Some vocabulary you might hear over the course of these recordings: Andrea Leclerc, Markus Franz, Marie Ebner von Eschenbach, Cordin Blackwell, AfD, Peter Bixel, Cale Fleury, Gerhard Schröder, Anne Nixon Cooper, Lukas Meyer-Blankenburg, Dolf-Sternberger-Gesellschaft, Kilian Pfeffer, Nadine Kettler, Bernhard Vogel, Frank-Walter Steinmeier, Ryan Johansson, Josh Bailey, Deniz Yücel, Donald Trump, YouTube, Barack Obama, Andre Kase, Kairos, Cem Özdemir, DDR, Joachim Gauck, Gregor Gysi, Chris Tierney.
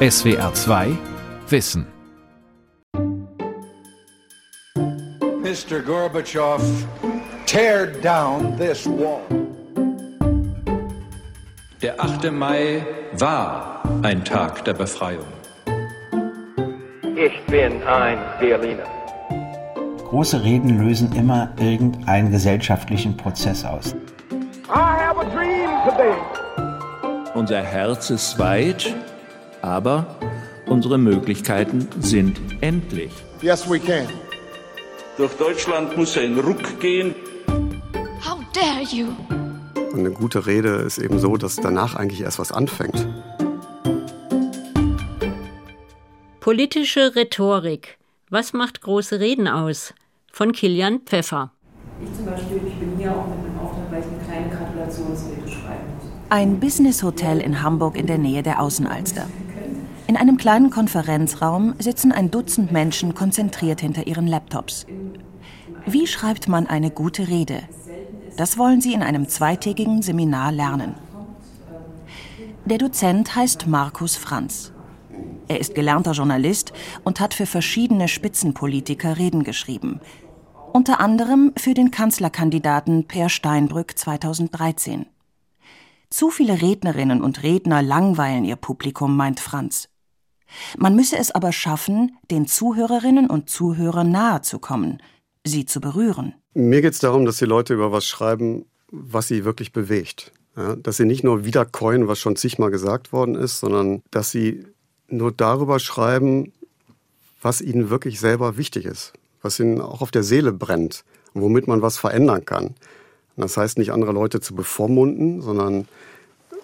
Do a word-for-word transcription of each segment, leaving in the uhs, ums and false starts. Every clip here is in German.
S W R zwei Wissen. Mister Gorbatschow, tear down this wall. Der achte Mai war ein Tag der Befreiung. Ich bin ein Berliner. Große Reden lösen immer irgendeinen gesellschaftlichen Prozess aus. I have a dream today. Unser Herz ist weit, aber unsere Möglichkeiten sind endlich. Yes, we can. Durch Deutschland muss ein Ruck gehen. How dare you? Eine gute Rede ist eben so, dass danach eigentlich erst was anfängt. Politische Rhetorik. Was macht große Reden aus? Von Kilian Pfeffer. Ich zum Beispiel, ich bin hier auch mit einem Auftrag, weil ich eine kleine Gratulationsrede schreiben muss. Ein Business-Hotel in Hamburg in der Nähe der Außenalster. In einem kleinen Konferenzraum sitzen ein Dutzend Menschen konzentriert hinter ihren Laptops. Wie schreibt man eine gute Rede? Das wollen sie in einem zweitägigen Seminar lernen. Der Dozent heißt Markus Franz. Er ist gelernter Journalist und hat für verschiedene Spitzenpolitiker Reden geschrieben. Unter anderem für den Kanzlerkandidaten Peer Steinbrück zweitausenddreizehn. Zu viele Rednerinnen und Redner langweilen ihr Publikum, meint Franz. Man müsse es aber schaffen, den Zuhörerinnen und Zuhörern nahe zu kommen, sie zu berühren. Mir geht es darum, dass die Leute über was schreiben, was sie wirklich bewegt. Ja, dass sie nicht nur wiederkäuen, was schon zigmal gesagt worden ist, sondern dass sie nur darüber schreiben, was ihnen wirklich selber wichtig ist, was ihnen auch auf der Seele brennt, womit man was verändern kann. Das heißt nicht, andere Leute zu bevormunden, sondern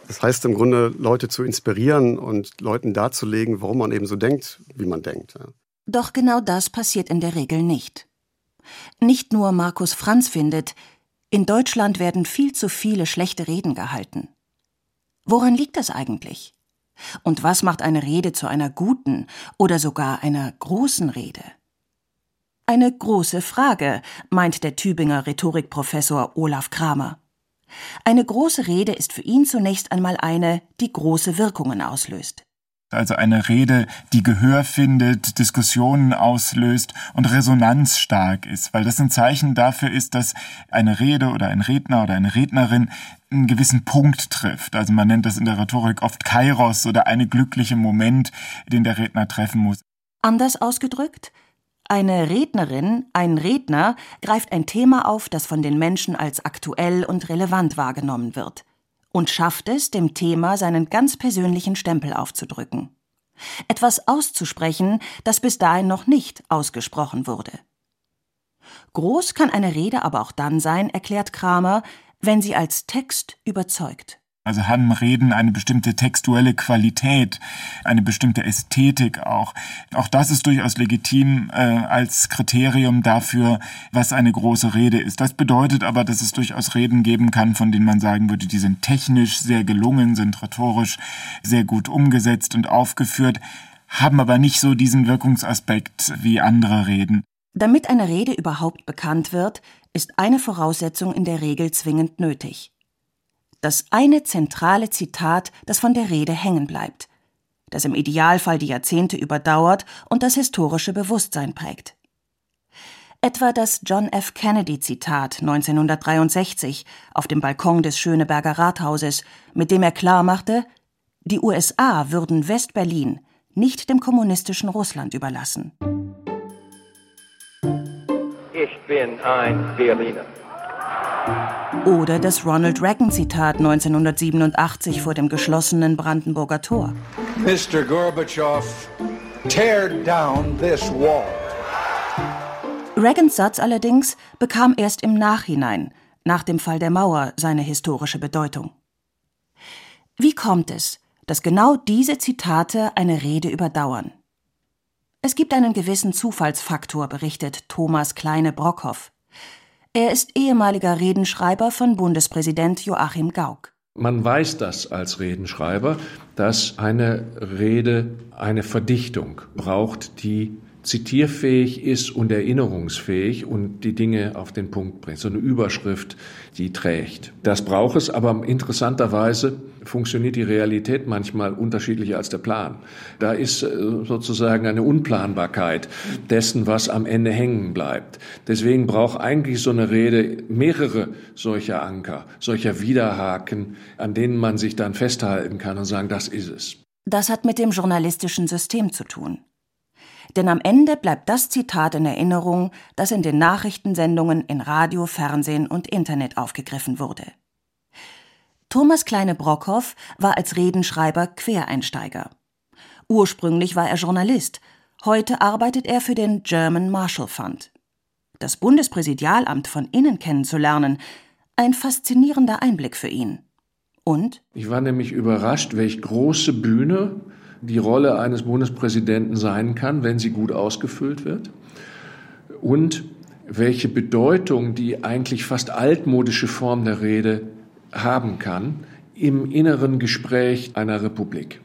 das heißt im Grunde, Leute zu inspirieren und Leuten darzulegen, warum man eben so denkt, wie man denkt. Ja. Doch genau das passiert in der Regel nicht. Nicht nur Markus Franz findet, in Deutschland werden viel zu viele schlechte Reden gehalten. Woran liegt das eigentlich? Und was macht eine Rede zu einer guten oder sogar einer großen Rede? Eine große Frage, meint der Tübinger Rhetorikprofessor Olaf Kramer. Eine große Rede ist für ihn zunächst einmal eine, die große Wirkungen auslöst. Also eine Rede, die Gehör findet, Diskussionen auslöst und resonanzstark ist, weil das ein Zeichen dafür ist, dass eine Rede oder ein Redner oder eine Rednerin einen gewissen Punkt trifft. Also man nennt das in der Rhetorik oft Kairos oder einen glücklichen Moment, den der Redner treffen muss. Anders ausgedrückt, eine Rednerin, ein Redner greift ein Thema auf, das von den Menschen als aktuell und relevant wahrgenommen wird. Und schafft es, dem Thema seinen ganz persönlichen Stempel aufzudrücken. Etwas auszusprechen, das bis dahin noch nicht ausgesprochen wurde. Groß kann eine Rede aber auch dann sein, erklärt Kramer, wenn sie als Text überzeugt. Also haben Reden eine bestimmte textuelle Qualität, eine bestimmte Ästhetik auch. Auch das ist durchaus legitim äh, als Kriterium dafür, was eine große Rede ist. Das bedeutet aber, dass es durchaus Reden geben kann, von denen man sagen würde, die sind technisch sehr gelungen, sind rhetorisch sehr gut umgesetzt und aufgeführt, haben aber nicht so diesen Wirkungsaspekt wie andere Reden. Damit eine Rede überhaupt bekannt wird, ist eine Voraussetzung in der Regel zwingend nötig. Das eine zentrale Zitat, das von der Rede hängen bleibt, das im Idealfall die Jahrzehnte überdauert und das historische Bewusstsein prägt. Etwa das John F. Kennedy-Zitat neunzehnhundertdreiundsechzig auf dem Balkon des Schöneberger Rathauses, mit dem er klarmachte, die U S A würden West-Berlin nicht dem kommunistischen Russland überlassen. Ich bin ein Berliner. Oder das Ronald Reagan-Zitat neunzehnhundertsiebenundachtzig vor dem geschlossenen Brandenburger Tor. Mister Gorbatschow, tear down this wall. Reagans Satz allerdings bekam erst im Nachhinein, nach dem Fall der Mauer, seine historische Bedeutung. Wie kommt es, dass genau diese Zitate eine Rede überdauern? Es gibt einen gewissen Zufallsfaktor, berichtet Thomas Kleine-Brockhoff. Er ist ehemaliger Redenschreiber von Bundespräsident Joachim Gauck. Man weiß das als Redenschreiber, dass eine Rede eine Verdichtung braucht, die zitierfähig ist und erinnerungsfähig und die Dinge auf den Punkt bringt. So eine Überschrift, die trägt. Das braucht es, aber interessanterweise funktioniert die Realität manchmal unterschiedlicher als der Plan. Da ist sozusagen eine Unplanbarkeit dessen, was am Ende hängen bleibt. Deswegen braucht eigentlich so eine Rede mehrere solcher Anker, solcher Widerhaken, an denen man sich dann festhalten kann und sagen, das ist es. Das hat mit dem journalistischen System zu tun. Denn am Ende bleibt das Zitat in Erinnerung, das in den Nachrichtensendungen in Radio, Fernsehen und Internet aufgegriffen wurde. Thomas Kleine-Brockhoff war als Redenschreiber Quereinsteiger. Ursprünglich war er Journalist, heute arbeitet er für den German Marshall Fund. Das Bundespräsidialamt von innen kennenzulernen, ein faszinierender Einblick für ihn. Und? Ich war nämlich überrascht, welche große Bühne die Rolle eines Bundespräsidenten sein kann, wenn sie gut ausgefüllt wird. Und welche Bedeutung die eigentlich fast altmodische Form der Rede haben kann im inneren Gespräch einer Republik.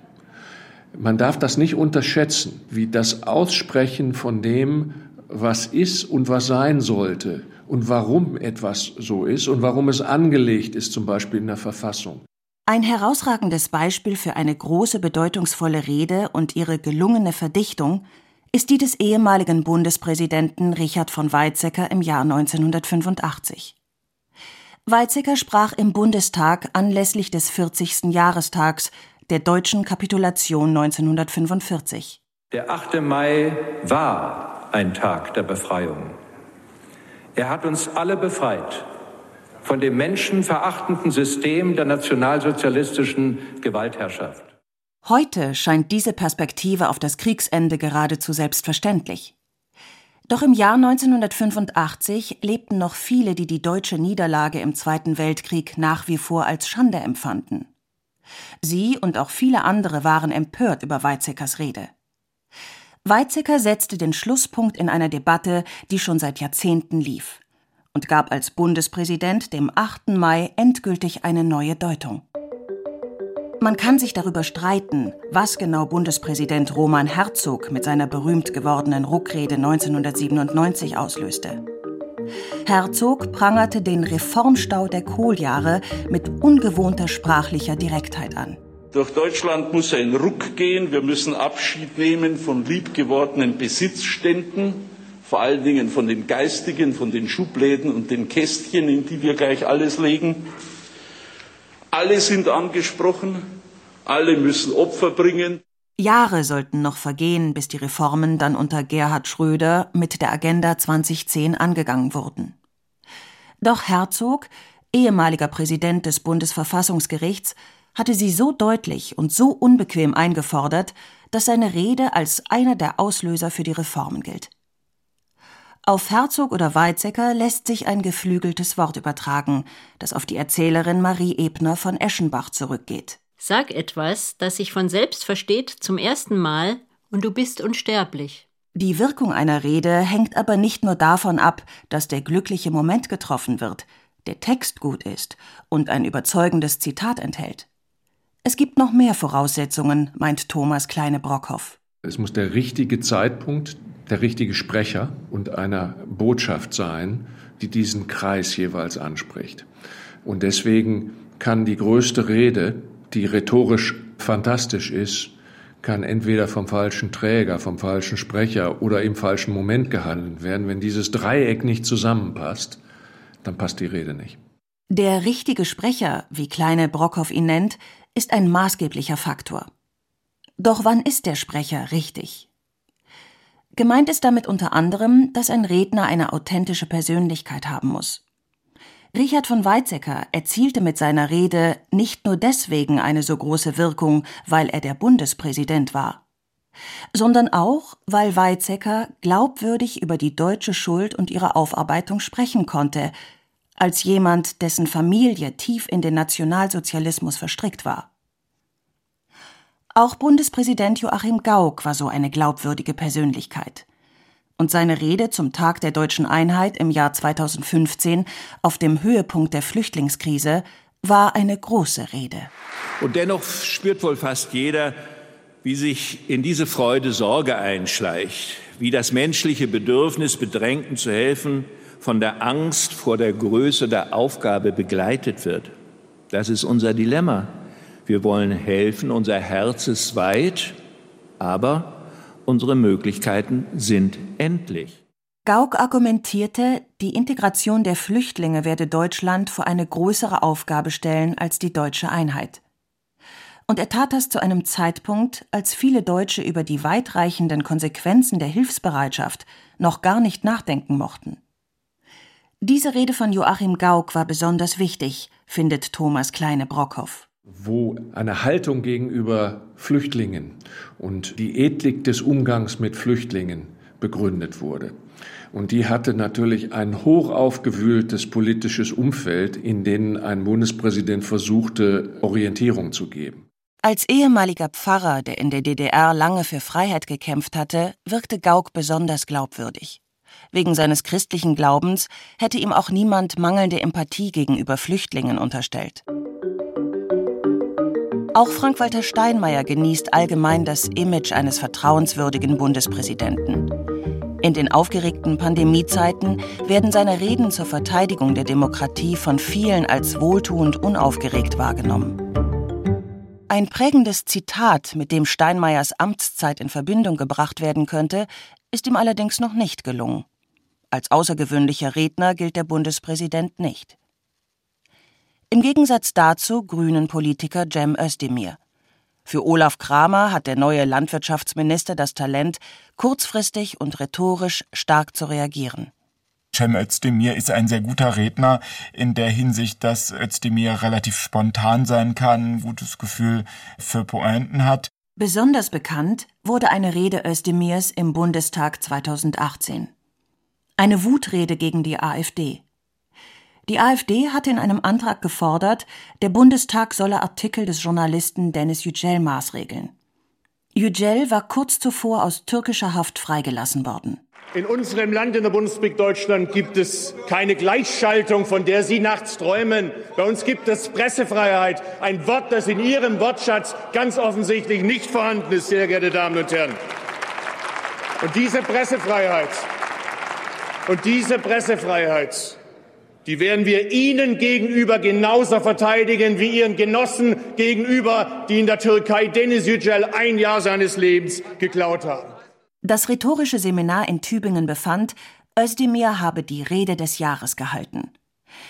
Man darf das nicht unterschätzen, wie das Aussprechen von dem, was ist und was sein sollte und warum etwas so ist und warum es angelegt ist, zum Beispiel in der Verfassung. Ein herausragendes Beispiel für eine große, bedeutungsvolle Rede und ihre gelungene Verdichtung ist die des ehemaligen Bundespräsidenten Richard von Weizsäcker im Jahr neunzehnhundertfünfundachtzig. Weizsäcker sprach im Bundestag anlässlich des vierzigsten Jahrestags der deutschen Kapitulation neunzehnhundertfünfundvierzig. Der achte Mai war ein Tag der Befreiung. Er hat uns alle befreit von dem menschenverachtenden System der nationalsozialistischen Gewaltherrschaft. Heute scheint diese Perspektive auf das Kriegsende geradezu selbstverständlich. Doch im Jahr neunzehnhundertfünfundachtzig lebten noch viele, die die deutsche Niederlage im Zweiten Weltkrieg nach wie vor als Schande empfanden. Sie und auch viele andere waren empört über Weizsäckers Rede. Weizsäcker setzte den Schlusspunkt in einer Debatte, die schon seit Jahrzehnten lief, und gab als Bundespräsident dem achten Mai endgültig eine neue Deutung. Man kann sich darüber streiten, was genau Bundespräsident Roman Herzog mit seiner berühmt gewordenen Ruckrede neunzehnhundertsiebenundneunzig auslöste. Herzog prangerte den Reformstau der Kohljahre mit ungewohnter sprachlicher Direktheit an. Durch Deutschland muss ein Ruck gehen. Wir müssen Abschied nehmen von liebgewordenen Besitzständen, vor allen Dingen von den geistigen, von den Schubläden und den Kästchen, in die wir gleich alles legen. Alle sind angesprochen, alle müssen Opfer bringen. Jahre sollten noch vergehen, bis die Reformen dann unter Gerhard Schröder mit der Agenda zweitausendzehn angegangen wurden. Doch Herzog, ehemaliger Präsident des Bundesverfassungsgerichts, hatte sie so deutlich und so unbequem eingefordert, dass seine Rede als einer der Auslöser für die Reformen gilt. Auf Herzog oder Weizsäcker lässt sich ein geflügeltes Wort übertragen, das auf die Erzählerin Marie Ebner von Eschenbach zurückgeht. Sag etwas, das sich von selbst versteht zum ersten Mal, und du bist unsterblich. Die Wirkung einer Rede hängt aber nicht nur davon ab, dass der glückliche Moment getroffen wird, der Text gut ist und ein überzeugendes Zitat enthält. Es gibt noch mehr Voraussetzungen, meint Thomas Kleine-Brockhoff. Es muss der richtige Zeitpunkt, der richtige Sprecher und einer Botschaft sein, die diesen Kreis jeweils anspricht. Und deswegen kann die größte Rede, die rhetorisch fantastisch ist, kann entweder vom falschen Träger, vom falschen Sprecher oder im falschen Moment gehalten werden. Wenn dieses Dreieck nicht zusammenpasst, dann passt die Rede nicht. Der richtige Sprecher, wie Kleine-Brockhoff ihn nennt, ist ein maßgeblicher Faktor. Doch wann ist der Sprecher richtig? Gemeint ist damit unter anderem, dass ein Redner eine authentische Persönlichkeit haben muss. Richard von Weizsäcker erzielte mit seiner Rede nicht nur deswegen eine so große Wirkung, weil er der Bundespräsident war, sondern auch, weil Weizsäcker glaubwürdig über die deutsche Schuld und ihre Aufarbeitung sprechen konnte, als jemand, dessen Familie tief in den Nationalsozialismus verstrickt war. Auch Bundespräsident Joachim Gauck war so eine glaubwürdige Persönlichkeit. Und seine Rede zum Tag der deutschen Einheit im Jahr zweitausendfünfzehn, auf dem Höhepunkt der Flüchtlingskrise, war eine große Rede. Und dennoch spürt wohl fast jeder, wie sich in diese Freude Sorge einschleicht, wie das menschliche Bedürfnis, Bedrängten zu helfen, von der Angst vor der Größe der Aufgabe begleitet wird. Das ist unser Dilemma. Wir wollen helfen, unser Herz ist weit, aber unsere Möglichkeiten sind endlich. Gauck argumentierte, die Integration der Flüchtlinge werde Deutschland vor eine größere Aufgabe stellen als die deutsche Einheit. Und er tat das zu einem Zeitpunkt, als viele Deutsche über die weitreichenden Konsequenzen der Hilfsbereitschaft noch gar nicht nachdenken mochten. Diese Rede von Joachim Gauck war besonders wichtig, findet Thomas Kleine-Brockhoff. Wo eine Haltung gegenüber Flüchtlingen und die Ethik des Umgangs mit Flüchtlingen begründet wurde. Und die hatte natürlich ein hoch aufgewühltes politisches Umfeld, in denen ein Bundespräsident versuchte, Orientierung zu geben. Als ehemaliger Pfarrer, der in der D D R lange für Freiheit gekämpft hatte, wirkte Gauck besonders glaubwürdig. Wegen seines christlichen Glaubens hätte ihm auch niemand mangelnde Empathie gegenüber Flüchtlingen unterstellt. Auch Frank-Walter Steinmeier genießt allgemein das Image eines vertrauenswürdigen Bundespräsidenten. In den aufgeregten Pandemiezeiten werden seine Reden zur Verteidigung der Demokratie von vielen als wohltuend unaufgeregt wahrgenommen. Ein prägendes Zitat, mit dem Steinmeiers Amtszeit in Verbindung gebracht werden könnte, ist ihm allerdings noch nicht gelungen. Als außergewöhnlicher Redner gilt der Bundespräsident nicht. Im Gegensatz dazu Grünen-Politiker Cem Özdemir. Für Olaf Kramer hat der neue Landwirtschaftsminister das Talent, kurzfristig und rhetorisch stark zu reagieren. Cem Özdemir ist ein sehr guter Redner in der Hinsicht, dass Özdemir relativ spontan sein kann, ein gutes Gefühl für Pointen hat. Besonders bekannt wurde eine Rede Özdemirs im Bundestag zweitausendachtzehn. Eine Wutrede gegen die AfD. Die AfD hatte in einem Antrag gefordert, der Bundestag solle Artikel des Journalisten Deniz Yücel maßregeln. Yücel war kurz zuvor aus türkischer Haft freigelassen worden. In unserem Land, in der Bundesrepublik Deutschland, gibt es keine Gleichschaltung, von der Sie nachts träumen. Bei uns gibt es Pressefreiheit, ein Wort, das in Ihrem Wortschatz ganz offensichtlich nicht vorhanden ist, sehr geehrte Damen und Herren. Und diese Pressefreiheit, und diese Pressefreiheit, die werden wir Ihnen gegenüber genauso verteidigen wie Ihren Genossen gegenüber, die in der Türkei Deniz Yücel ein Jahr seines Lebens geklaut haben. Das rhetorische Seminar in Tübingen befand, Özdemir habe die Rede des Jahres gehalten.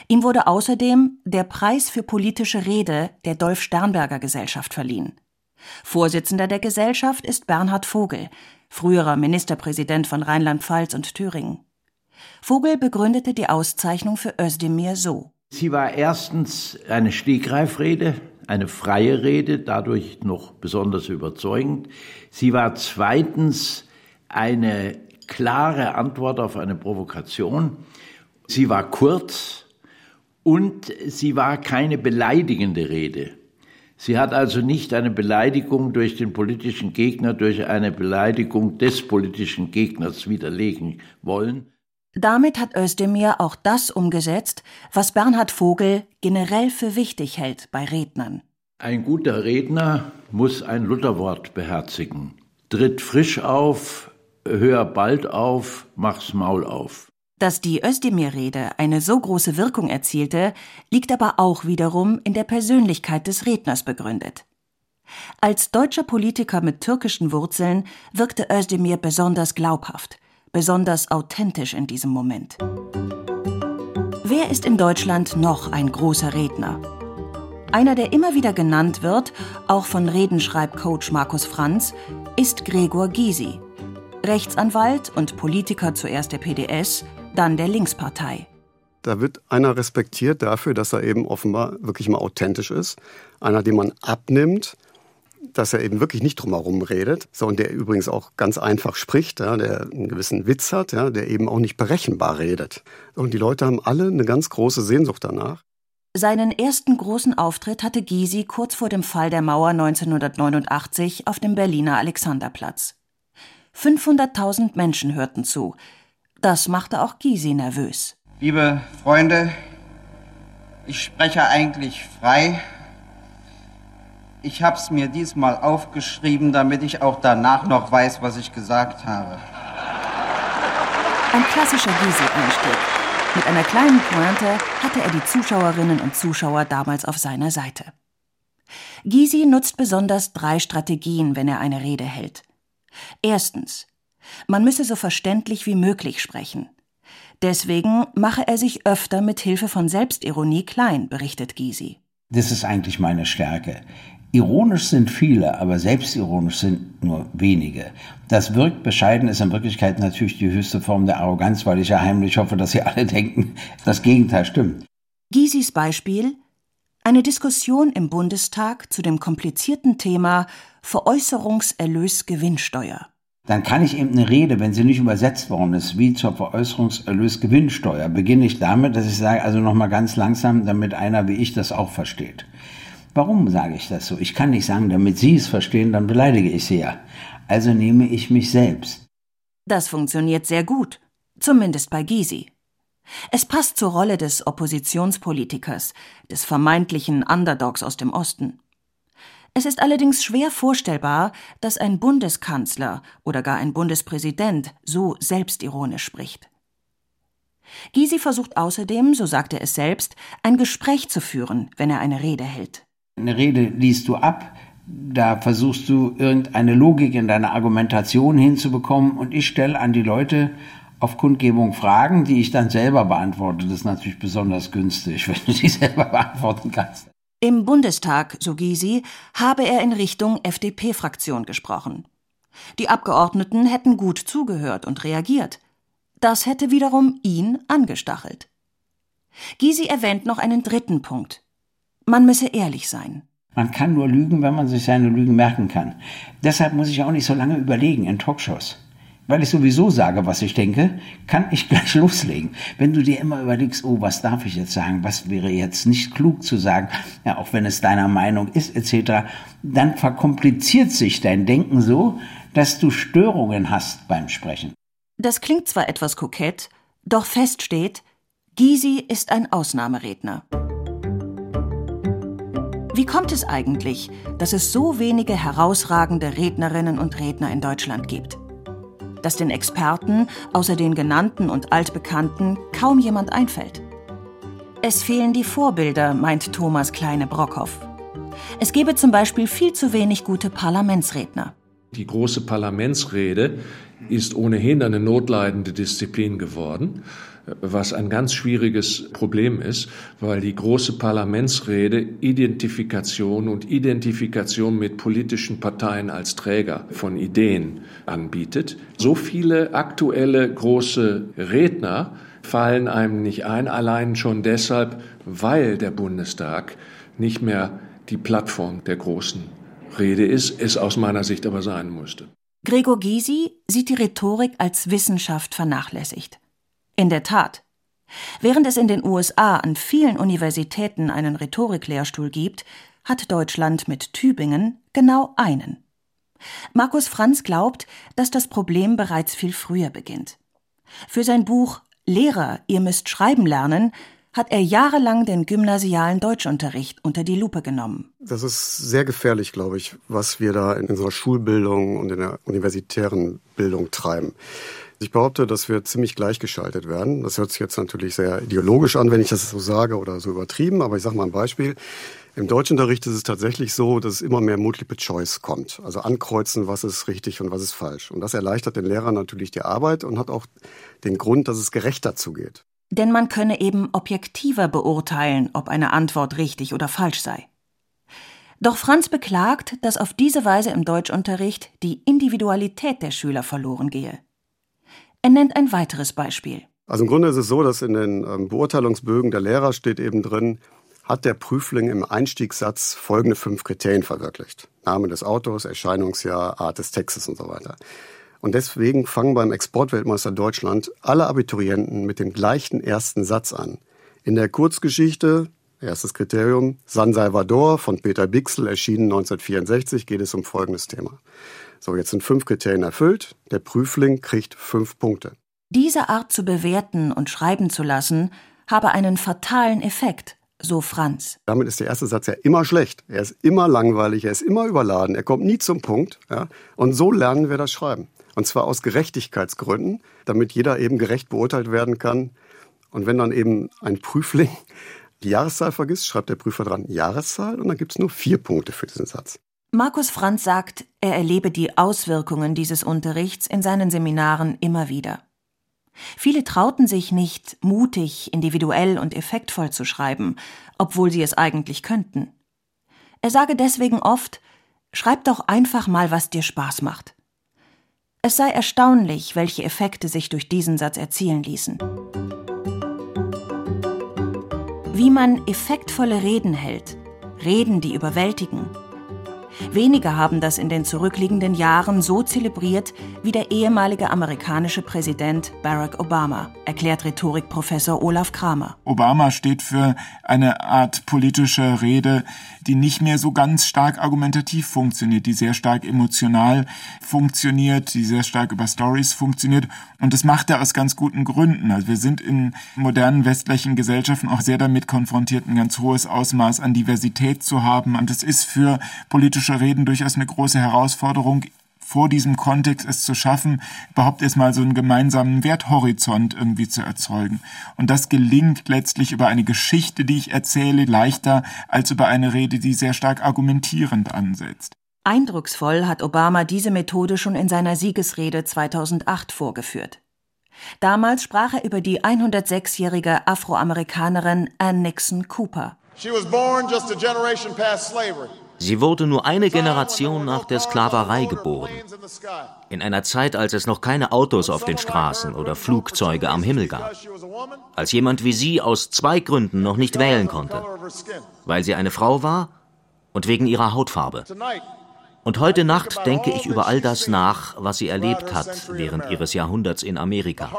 Ihm wurde außerdem der Preis für politische Rede der Dolf-Sternberger-Gesellschaft verliehen. Vorsitzender der Gesellschaft ist Bernhard Vogel, früherer Ministerpräsident von Rheinland-Pfalz und Thüringen. Vogel begründete die Auszeichnung für Özdemir so. Sie war erstens eine Stegreifrede, eine freie Rede, dadurch noch besonders überzeugend. Sie war zweitens eine klare Antwort auf eine Provokation. Sie war kurz und sie war keine beleidigende Rede. Sie hat also nicht eine Beleidigung durch den politischen Gegner, durch eine Beleidigung des politischen Gegners widerlegen wollen. Damit hat Özdemir auch das umgesetzt, was Bernhard Vogel generell für wichtig hält bei Rednern. Ein guter Redner muss ein Lutherwort beherzigen. Tritt frisch auf, hör bald auf, mach's Maul auf. Dass die Özdemir-Rede eine so große Wirkung erzielte, liegt aber auch wiederum in der Persönlichkeit des Redners begründet. Als deutscher Politiker mit türkischen Wurzeln wirkte Özdemir besonders glaubhaft, besonders authentisch in diesem Moment. Wer ist in Deutschland noch ein großer Redner? Einer, der immer wieder genannt wird, auch von Redenschreibcoach Markus Franz, ist Gregor Gysi. Rechtsanwalt und Politiker zuerst der P D S, dann der Linkspartei. Da wird einer respektiert dafür, dass er eben offenbar wirklich mal authentisch ist. Einer, dem man abnimmt, dass er eben wirklich nicht drumherum redet, sondern der übrigens auch ganz einfach spricht, ja, der einen gewissen Witz hat, ja, der eben auch nicht berechenbar redet. Und die Leute haben alle eine ganz große Sehnsucht danach. Seinen ersten großen Auftritt hatte Gysi kurz vor dem Fall der Mauer neunzehnhundertneunundachtzig auf dem Berliner Alexanderplatz. fünfhunderttausend Menschen hörten zu. Das machte auch Gysi nervös. Liebe Freunde, ich spreche eigentlich frei. Ich hab's mir diesmal aufgeschrieben, damit ich auch danach noch weiß, was ich gesagt habe. Ein klassischer Gysi-Einstieg. Mit einer kleinen Pointe hatte er die Zuschauerinnen und Zuschauer damals auf seiner Seite. Gysi nutzt besonders drei Strategien, wenn er eine Rede hält. Erstens, man müsse so verständlich wie möglich sprechen. Deswegen mache er sich öfter mit Hilfe von Selbstironie klein, berichtet Gysi. Das ist eigentlich meine Stärke. Ironisch sind viele, aber selbstironisch sind nur wenige. Das wirkt bescheiden, ist in Wirklichkeit natürlich die höchste Form der Arroganz, weil ich ja heimlich hoffe, dass sie alle denken, das Gegenteil stimmt. Gysis Beispiel: Eine Diskussion im Bundestag zu dem komplizierten Thema Veräußerungserlösgewinnsteuer. Dann kann ich eben eine Rede, wenn sie nicht übersetzt worden ist, wie zur Veräußerungserlösgewinnsteuer, beginne ich damit, dass ich sage, also nochmal ganz langsam, damit einer wie ich das auch versteht. Warum sage ich das so? Ich kann nicht sagen, damit Sie es verstehen, dann beleidige ich Sie ja. Also nehme ich mich selbst. Das funktioniert sehr gut, zumindest bei Gysi. Es passt zur Rolle des Oppositionspolitikers, des vermeintlichen Underdogs aus dem Osten. Es ist allerdings schwer vorstellbar, dass ein Bundeskanzler oder gar ein Bundespräsident so selbstironisch spricht. Gysi versucht außerdem, so sagt er es selbst, ein Gespräch zu führen, wenn er eine Rede hält. Eine Rede liest du ab, da versuchst du irgendeine Logik in deiner Argumentation hinzubekommen und ich stelle an die Leute auf Kundgebung Fragen, die ich dann selber beantworte. Das ist natürlich besonders günstig, wenn du die selber beantworten kannst. Im Bundestag, so Gysi, habe er in Richtung F D P-Fraktion gesprochen. Die Abgeordneten hätten gut zugehört und reagiert. Das hätte wiederum ihn angestachelt. Gysi erwähnt noch einen dritten Punkt. Man müsse ehrlich sein. Man kann nur lügen, wenn man sich seine Lügen merken kann. Deshalb muss ich auch nicht so lange überlegen in Talkshows. Weil ich sowieso sage, was ich denke, kann ich gleich loslegen. Wenn du dir immer überlegst, oh, was darf ich jetzt sagen, was wäre jetzt nicht klug zu sagen, ja, auch wenn es deiner Meinung ist, et cetera, dann verkompliziert sich dein Denken so, dass du Störungen hast beim Sprechen. Das klingt zwar etwas kokett, doch fest steht, Gysi ist ein Ausnahmeredner. Wie kommt es eigentlich, dass es so wenige herausragende Rednerinnen und Redner in Deutschland gibt? Dass den Experten, außer den genannten und altbekannten, kaum jemand einfällt. Es fehlen die Vorbilder, meint Thomas Kleine-Brockhoff. Es gäbe zum Beispiel viel zu wenig gute Parlamentsredner. Die große Parlamentsrede ist ohnehin eine notleidende Disziplin geworden, was ein ganz schwieriges Problem ist, weil die große Parlamentsrede Identifikation und Identifikation mit politischen Parteien als Träger von Ideen anbietet. So viele aktuelle große Redner fallen einem nicht ein, allein schon deshalb, weil der Bundestag nicht mehr die Plattform der großen Rede ist, es aus meiner Sicht aber sein musste. Gregor Gysi sieht die Rhetorik als Wissenschaft vernachlässigt. In der Tat. Während es in den U S A an vielen Universitäten einen Rhetoriklehrstuhl gibt, hat Deutschland mit Tübingen genau einen. Markus Franz glaubt, dass das Problem bereits viel früher beginnt. Für sein Buch »Lehrer, ihr müsst schreiben lernen« hat er jahrelang den gymnasialen Deutschunterricht unter die Lupe genommen. Das ist sehr gefährlich, glaube ich, was wir da in unserer Schulbildung und in der universitären Bildung treiben. Ich behaupte, dass wir ziemlich gleichgeschaltet werden. Das hört sich jetzt natürlich sehr ideologisch an, wenn ich das so sage oder so übertrieben, aber ich sage mal ein Beispiel. Im Deutschunterricht ist es tatsächlich so, dass es immer mehr Multiple Choice kommt. Also ankreuzen, was ist richtig und was ist falsch. Und das erleichtert den Lehrern natürlich die Arbeit und hat auch den Grund, dass es gerechter zugeht. Denn man könne eben objektiver beurteilen, ob eine Antwort richtig oder falsch sei. Doch Franz beklagt, dass auf diese Weise im Deutschunterricht die Individualität der Schüler verloren gehe. Er nennt ein weiteres Beispiel. Also im Grunde ist es so, dass in den Beurteilungsbögen der Lehrer steht eben drin, hat der Prüfling im Einstiegssatz folgende fünf Kriterien verwirklicht. Name des Autors, Erscheinungsjahr, Art des Textes und so weiter. Und deswegen fangen beim Exportweltmeister Deutschland alle Abiturienten mit dem gleichen ersten Satz an. In der Kurzgeschichte, erstes Kriterium, San Salvador von Peter Bixel, erschienen neunzehnhundertvierundsechzig, geht es um folgendes Thema. So, jetzt sind fünf Kriterien erfüllt. Der Prüfling kriegt fünf Punkte. Diese Art zu bewerten und schreiben zu lassen, habe einen fatalen Effekt, so Franz. Damit ist der erste Satz ja immer schlecht. Er ist immer langweilig, er ist immer überladen, er kommt nie zum Punkt. Ja? Und so lernen wir das Schreiben. Und zwar aus Gerechtigkeitsgründen, damit jeder eben gerecht beurteilt werden kann. Und wenn dann eben ein Prüfling die Jahreszahl vergisst, schreibt der Prüfer dran Jahreszahl und dann gibt es nur vier Punkte für diesen Satz. Markus Franz sagt, er erlebe die Auswirkungen dieses Unterrichts in seinen Seminaren immer wieder. Viele trauten sich nicht, mutig, individuell und effektvoll zu schreiben, obwohl sie es eigentlich könnten. Er sage deswegen oft, schreib doch einfach mal, was dir Spaß macht. Es sei erstaunlich, welche Effekte sich durch diesen Satz erzielen ließen. Wie man effektvolle Reden hält, Reden, die überwältigen. Wenige haben das in den zurückliegenden Jahren so zelebriert wie der ehemalige amerikanische Präsident Barack Obama, erklärt Rhetorikprofessor Olaf Kramer. Obama steht für eine Art politische Rede, die nicht mehr so ganz stark argumentativ funktioniert, die sehr stark emotional funktioniert, die sehr stark über Stories funktioniert. Und das macht er aus ganz guten Gründen. Also wir sind in modernen westlichen Gesellschaften auch sehr damit konfrontiert, ein ganz hohes Ausmaß an Diversität zu haben. Und das ist für politische Reden durchaus eine große Herausforderung, vor diesem Kontext es zu schaffen, überhaupt erstmal so einen gemeinsamen Werthorizont irgendwie zu erzeugen. Und das gelingt letztlich über eine Geschichte, die ich erzähle, leichter als über eine Rede, die sehr stark argumentierend ansetzt. Eindrucksvoll hat Obama diese Methode schon in seiner Siegesrede zweitausendacht vorgeführt. Damals sprach er über die hundertsechsjährige Afroamerikanerin Anne Nixon Cooper. She was born just a generation past slavery. Sie wurde nur eine Generation nach der Sklaverei geboren. In einer Zeit, als es noch keine Autos auf den Straßen oder Flugzeuge am Himmel gab. Als jemand wie sie aus zwei Gründen noch nicht wählen konnte. Weil sie eine Frau war und wegen ihrer Hautfarbe. Und heute Nacht denke ich über all das nach, was sie erlebt hat während ihres Jahrhunderts in Amerika.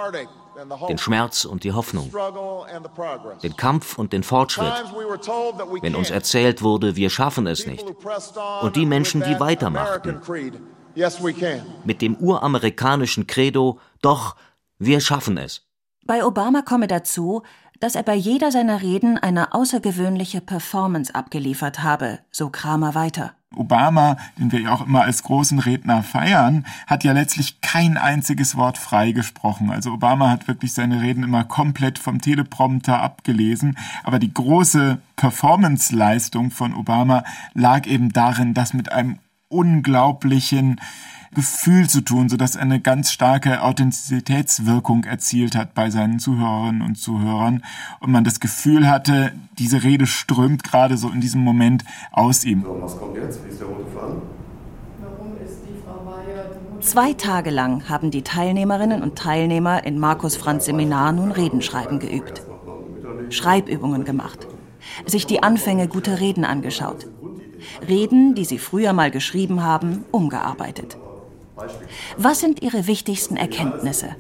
Den Schmerz und die Hoffnung, den Kampf und den Fortschritt, wenn uns erzählt wurde, wir schaffen es nicht. Und die Menschen, die weitermachten, mit dem uramerikanischen Credo, doch, wir schaffen es. Bei Obama komme dazu, dass er bei jeder seiner Reden eine außergewöhnliche Performance abgeliefert habe, so Kramer weiter. Obama, den wir ja auch immer als großen Redner feiern, hat ja letztlich kein einziges Wort frei gesprochen. Also Obama hat wirklich seine Reden immer komplett vom Teleprompter abgelesen. Aber die große Performance-Leistung von Obama lag eben darin, dass mit einem unglaublichen Gefühl zu tun, sodass er eine ganz starke Authentizitätswirkung erzielt hat bei seinen Zuhörerinnen und Zuhörern und man das Gefühl hatte, diese Rede strömt gerade so in diesem Moment aus ihm. So, was kommt jetzt? Wie ist der rote Faden? Warum ist die Frau Mayer die Mutter? Zwei Tage lang haben die Teilnehmerinnen und Teilnehmer in Markus Franz Seminar nun Redenschreiben geübt, Schreibübungen gemacht, sich die Anfänge guter Reden angeschaut, Reden, die sie früher mal geschrieben haben, umgearbeitet. Was sind Ihre wichtigsten Erkenntnisse?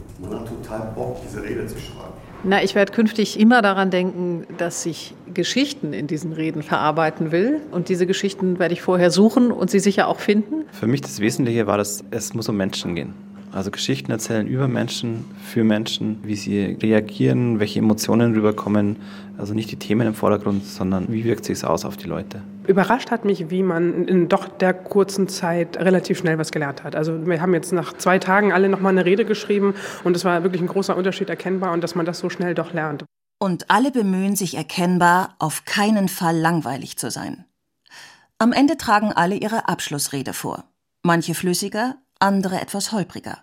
Na, ich werde künftig immer daran denken, dass ich Geschichten in diesen Reden verarbeiten will. Und diese Geschichten werde ich vorher suchen und sie sicher auch finden. Für mich das Wesentliche war, dass es muss um Menschen gehen. Also Geschichten erzählen über Menschen, für Menschen, wie sie reagieren, welche Emotionen rüberkommen. Also nicht die Themen im Vordergrund, sondern wie wirkt sich's aus auf die Leute. Überrascht hat mich, wie man in doch der kurzen Zeit relativ schnell was gelernt hat. Also wir haben jetzt nach zwei Tagen alle nochmal eine Rede geschrieben und es war wirklich ein großer Unterschied erkennbar und dass man das so schnell doch lernt. Und alle bemühen sich erkennbar, auf keinen Fall langweilig zu sein. Am Ende tragen alle ihre Abschlussrede vor. Manche flüssiger, andere etwas holpriger.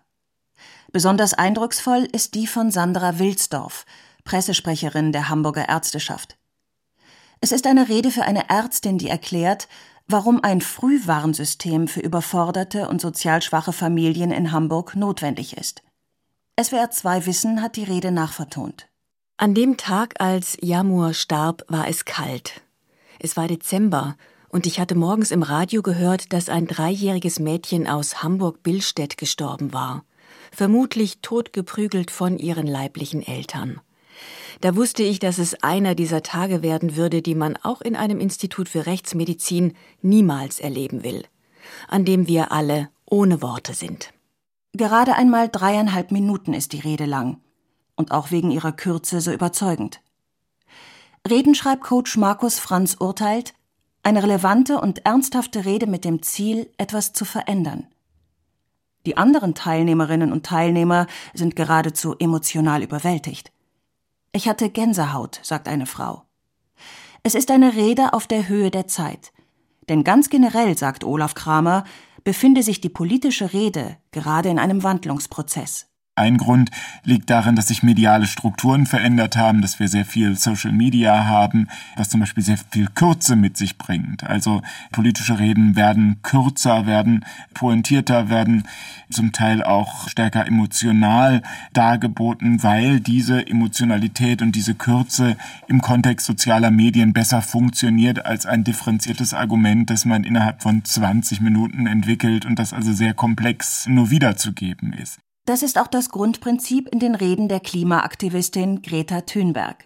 Besonders eindrucksvoll ist die von Sandra Wilsdorf, Pressesprecherin der Hamburger Ärzteschaft. Es ist eine Rede für eine Ärztin, die erklärt, warum ein Frühwarnsystem für überforderte und sozial schwache Familien in Hamburg notwendig ist. S W R zwei Wissen hat die Rede nachvertont. An dem Tag, als Yağmur starb, war es kalt. Es war Dezember. Und ich hatte morgens im Radio gehört, dass ein dreijähriges Mädchen aus Hamburg-Billstedt gestorben war. Vermutlich totgeprügelt von ihren leiblichen Eltern. Da wusste ich, dass es einer dieser Tage werden würde, die man auch in einem Institut für Rechtsmedizin niemals erleben will. An dem wir alle ohne Worte sind. Gerade einmal dreieinhalb Minuten ist die Rede lang. Und auch wegen ihrer Kürze so überzeugend. Redenschreibcoach Markus Franz urteilt, eine relevante und ernsthafte Rede mit dem Ziel, etwas zu verändern. Die anderen Teilnehmerinnen und Teilnehmer sind geradezu emotional überwältigt. »Ich hatte Gänsehaut«, sagt eine Frau. Es ist eine Rede auf der Höhe der Zeit. Denn ganz generell, sagt Olaf Kramer, befinde sich die politische Rede gerade in einem Wandlungsprozess. Ein Grund liegt darin, dass sich mediale Strukturen verändert haben, dass wir sehr viel Social Media haben, was zum Beispiel sehr viel Kürze mit sich bringt. Also politische Reden werden kürzer, werden pointierter, werden zum Teil auch stärker emotional dargeboten, weil diese Emotionalität und diese Kürze im Kontext sozialer Medien besser funktioniert als ein differenziertes Argument, das man innerhalb von zwanzig Minuten entwickelt und das also sehr komplex nur wiederzugeben ist. Das ist auch das Grundprinzip in den Reden der Klimaaktivistin Greta Thunberg.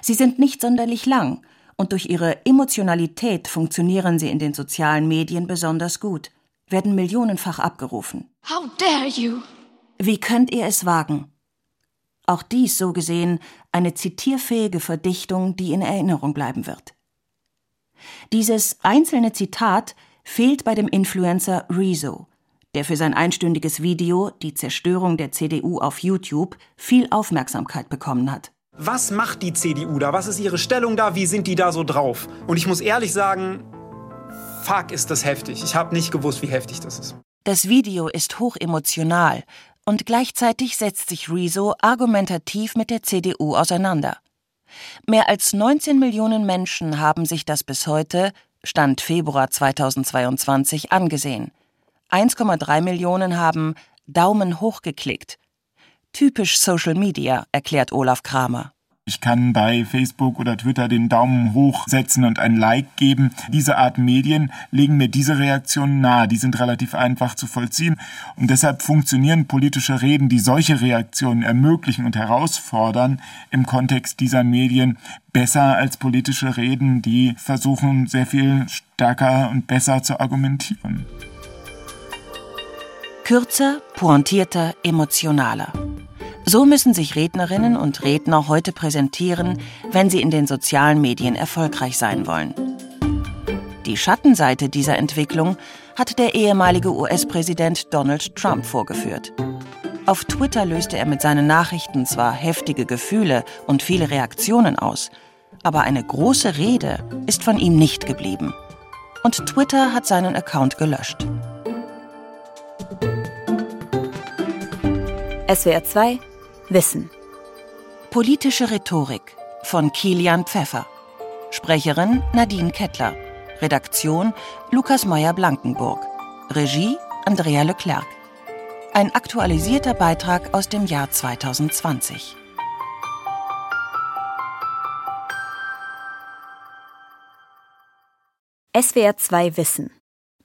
Sie sind nicht sonderlich lang und durch ihre Emotionalität funktionieren sie in den sozialen Medien besonders gut, werden millionenfach abgerufen. How dare you? Wie könnt ihr es wagen? Auch dies so gesehen eine zitierfähige Verdichtung, die in Erinnerung bleiben wird. Dieses einzelne Zitat fehlt bei dem Influencer Rezo, der für sein einstündiges Video, die Zerstörung der C D U auf YouTube, viel Aufmerksamkeit bekommen hat. Was macht die C D U da? Was ist ihre Stellung da? Wie sind die da so drauf? Und ich muss ehrlich sagen, fuck, ist das heftig. Ich habe nicht gewusst, wie heftig das ist. Das Video ist hochemotional und gleichzeitig setzt sich Rezo argumentativ mit der C D U auseinander. Mehr als neunzehn Millionen Menschen haben sich das bis heute, Stand Februar zweitausendzweiundzwanzig, angesehen. eins Komma drei Millionen haben Daumen hoch geklickt. Typisch Social Media, erklärt Olaf Kramer. Ich kann bei Facebook oder Twitter den Daumen hoch setzen und ein Like geben. Diese Art Medien legen mir diese Reaktionen nahe. Die sind relativ einfach zu vollziehen. Und deshalb funktionieren politische Reden, die solche Reaktionen ermöglichen und herausfordern, im Kontext dieser Medien besser als politische Reden, die versuchen, sehr viel stärker und besser zu argumentieren. Kürzer, pointierter, emotionaler. So müssen sich Rednerinnen und Redner heute präsentieren, wenn sie in den sozialen Medien erfolgreich sein wollen. Die Schattenseite dieser Entwicklung hat der ehemalige U S-Präsident Donald Trump vorgeführt. Auf Twitter löste er mit seinen Nachrichten zwar heftige Gefühle und viele Reaktionen aus, aber eine große Rede ist von ihm nicht geblieben. Und Twitter hat seinen Account gelöscht. S W R zwei Wissen. Politische Rhetorik von Kilian Pfeffer. Sprecherin Nadine Kettler. Redaktion Lukas Meyer-Blankenburg. Regie Andrea Leclerc. Ein aktualisierter Beitrag aus dem Jahr zweitausendzwanzig. S W R zwei Wissen.